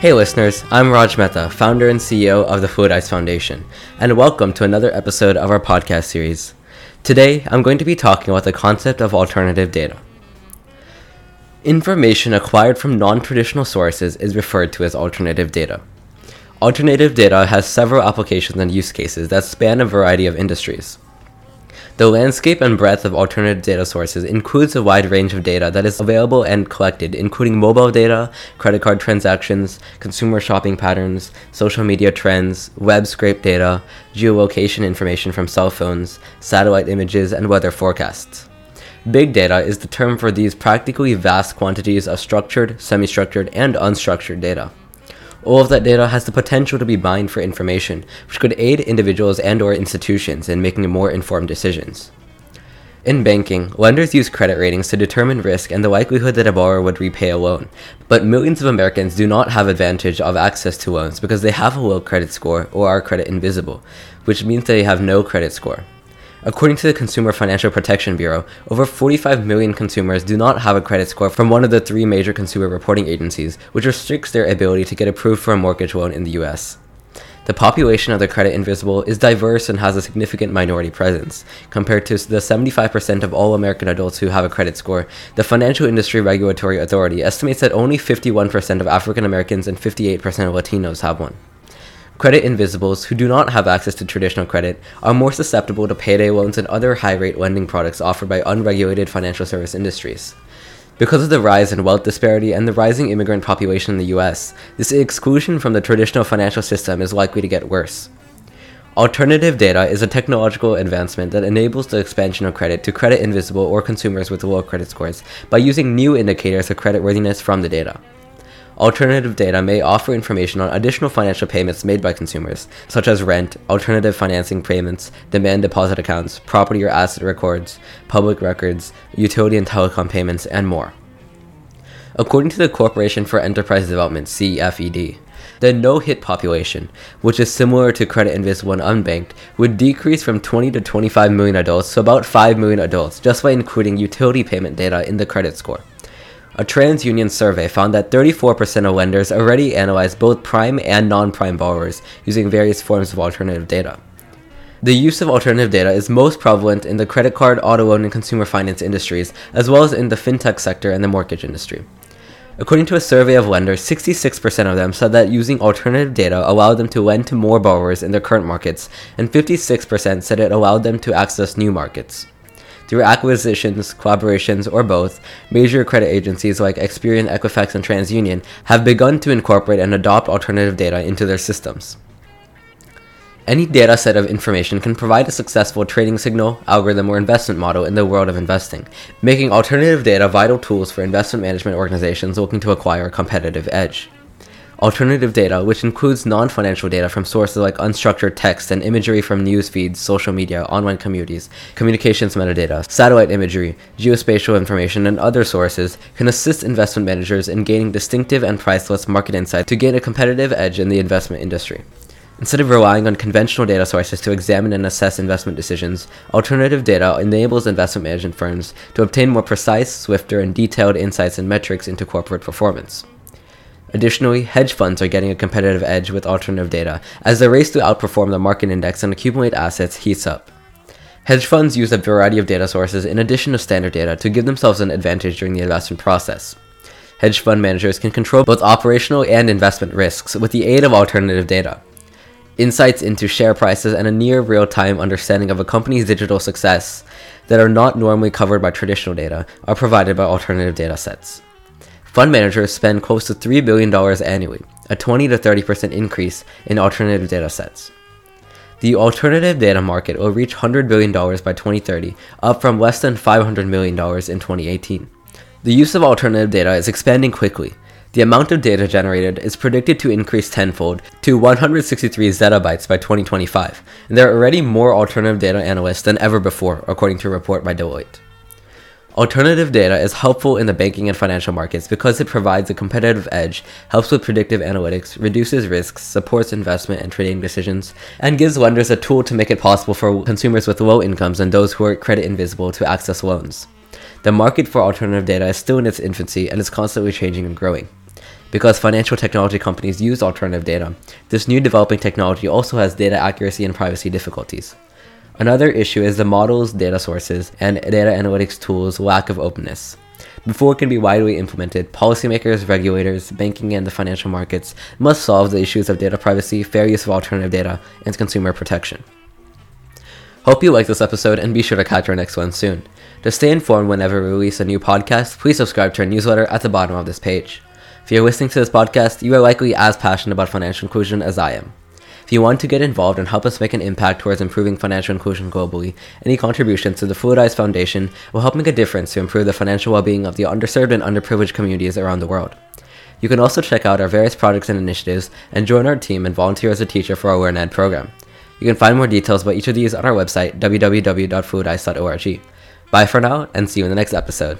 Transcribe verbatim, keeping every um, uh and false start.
Hey listeners, I'm Raj Mehta, founder and C E O of the Fluid Ice Foundation, and welcome to another episode of our podcast series. Today, I'm going to be talking about the concept of alternative data. Information acquired from non-traditional sources is referred to as alternative data. Alternative data has several applications and use cases that span a variety of industries. The landscape and breadth of alternative data sources includes a wide range of data that is available and collected, including mobile data, credit card transactions, consumer shopping patterns, social media trends, web scrape data, geolocation information from cell phones, satellite images, and weather forecasts. Big data is the term for these practically vast quantities of structured, semi-structured, and unstructured data. All of that data has the potential to be mined for information, which could aid individuals and or institutions in making more informed decisions. In banking, lenders use credit ratings to determine risk and the likelihood that a borrower would repay a loan, but millions of Americans do not have advantage of access to loans because they have a low credit score or are credit invisible, which means they have no credit score. According to the Consumer Financial Protection Bureau, over forty-five million consumers do not have a credit score from one of the three major consumer reporting agencies, which restricts their ability to get approved for a mortgage loan in the U S. The population of the credit invisible is diverse and has a significant minority presence. Compared to the seventy-five percent of all American adults who have a credit score, the Financial Industry Regulatory Authority estimates that only fifty-one percent of African Americans and fifty-eight percent of Latinos have one. Credit invisibles who do not have access to traditional credit are more susceptible to payday loans and other high-rate lending products offered by unregulated financial service industries. Because of the rise in wealth disparity and the rising immigrant population in the U S, this exclusion from the traditional financial system is likely to get worse. Alternative data is a technological advancement that enables the expansion of credit to credit invisible or consumers with low credit scores by using new indicators of creditworthiness from the data. Alternative data may offer information on additional financial payments made by consumers, such as rent, alternative financing payments, demand deposit accounts, property or asset records, public records, utility and telecom payments, and more. According to the Corporation for Enterprise Development, C F E D, the no-hit population, which is similar to credit invisible and unbanked, would decrease from twenty to twenty-five million adults to about five million adults just by including utility payment data in the credit score. A TransUnion survey found that thirty-four percent of lenders already analyzed both prime and non-prime borrowers using various forms of alternative data. The use of alternative data is most prevalent in the credit card, auto loan, and consumer finance industries, as well as in the fintech sector and the mortgage industry. According to a survey of lenders, sixty-six percent of them said that using alternative data allowed them to lend to more borrowers in their current markets, and fifty-six percent said it allowed them to access new markets. Through acquisitions, collaborations, or both, major credit agencies like Experian, Equifax, and TransUnion have begun to incorporate and adopt alternative data into their systems. Any data set of information can provide a successful trading signal, algorithm, or investment model in the world of investing, making alternative data vital tools for investment management organizations looking to acquire a competitive edge. Alternative data, which includes non-financial data from sources like unstructured text and imagery from news feeds, social media, online communities, communications metadata, satellite imagery, geospatial information, and other sources, can assist investment managers in gaining distinctive and priceless market insight to gain a competitive edge in the investment industry. Instead of relying on conventional data sources to examine and assess investment decisions, alternative data enables investment management firms to obtain more precise, swifter, and detailed insights and metrics into corporate performance. Additionally, hedge funds are getting a competitive edge with alternative data, as they race to outperform the market index and accumulate assets heats up. Hedge funds use a variety of data sources in addition to standard data to give themselves an advantage during the investment process. Hedge fund managers can control both operational and investment risks with the aid of alternative data. Insights into share prices and a near real-time understanding of a company's digital success that are not normally covered by traditional data are provided by alternative data sets. Fund managers spend close to three billion dollars annually, a twenty to thirty percent increase in alternative data sets. The alternative data market will reach one hundred billion dollars by twenty thirty, up from less than five hundred million dollars in twenty eighteen. The use of alternative data is expanding quickly. The amount of data generated is predicted to increase tenfold to one hundred sixty-three zettabytes by twenty twenty-five, and there are already more alternative data analysts than ever before, according to a report by Deloitte. Alternative data is helpful in the banking and financial markets because it provides a competitive edge, helps with predictive analytics, reduces risks, supports investment and trading decisions, and gives lenders a tool to make it possible for consumers with low incomes and those who are credit invisible to access loans. The market for alternative data is still in its infancy and is constantly changing and growing. because financial technology companies use alternative data. This new developing technology also has data accuracy and privacy difficulties. Another issue is the models, data sources, and data analytics tools' lack of openness. Before it can be widely implemented, policymakers, regulators, banking, and the financial markets must solve the issues of data privacy, fair use of alternative data, and consumer protection. Hope you liked this episode, and be sure to catch our next one soon. To stay informed whenever we release a new podcast, please subscribe to our newsletter at the bottom of this page. If you're listening to this podcast, you are likely as passionate about financial inclusion as I am. If you want to get involved and help us make an impact towards improving financial inclusion globally, any contributions to the Fluid Ice Foundation will help make a difference to improve the financial well-being of the underserved and underprivileged communities around the world. You can also check out our various projects and initiatives and join our team and volunteer as a teacher for our Wear and Ed program. You can find more details about each of these on our website, w w w dot fluid ice dot org. Bye for now, and see you in the next episode.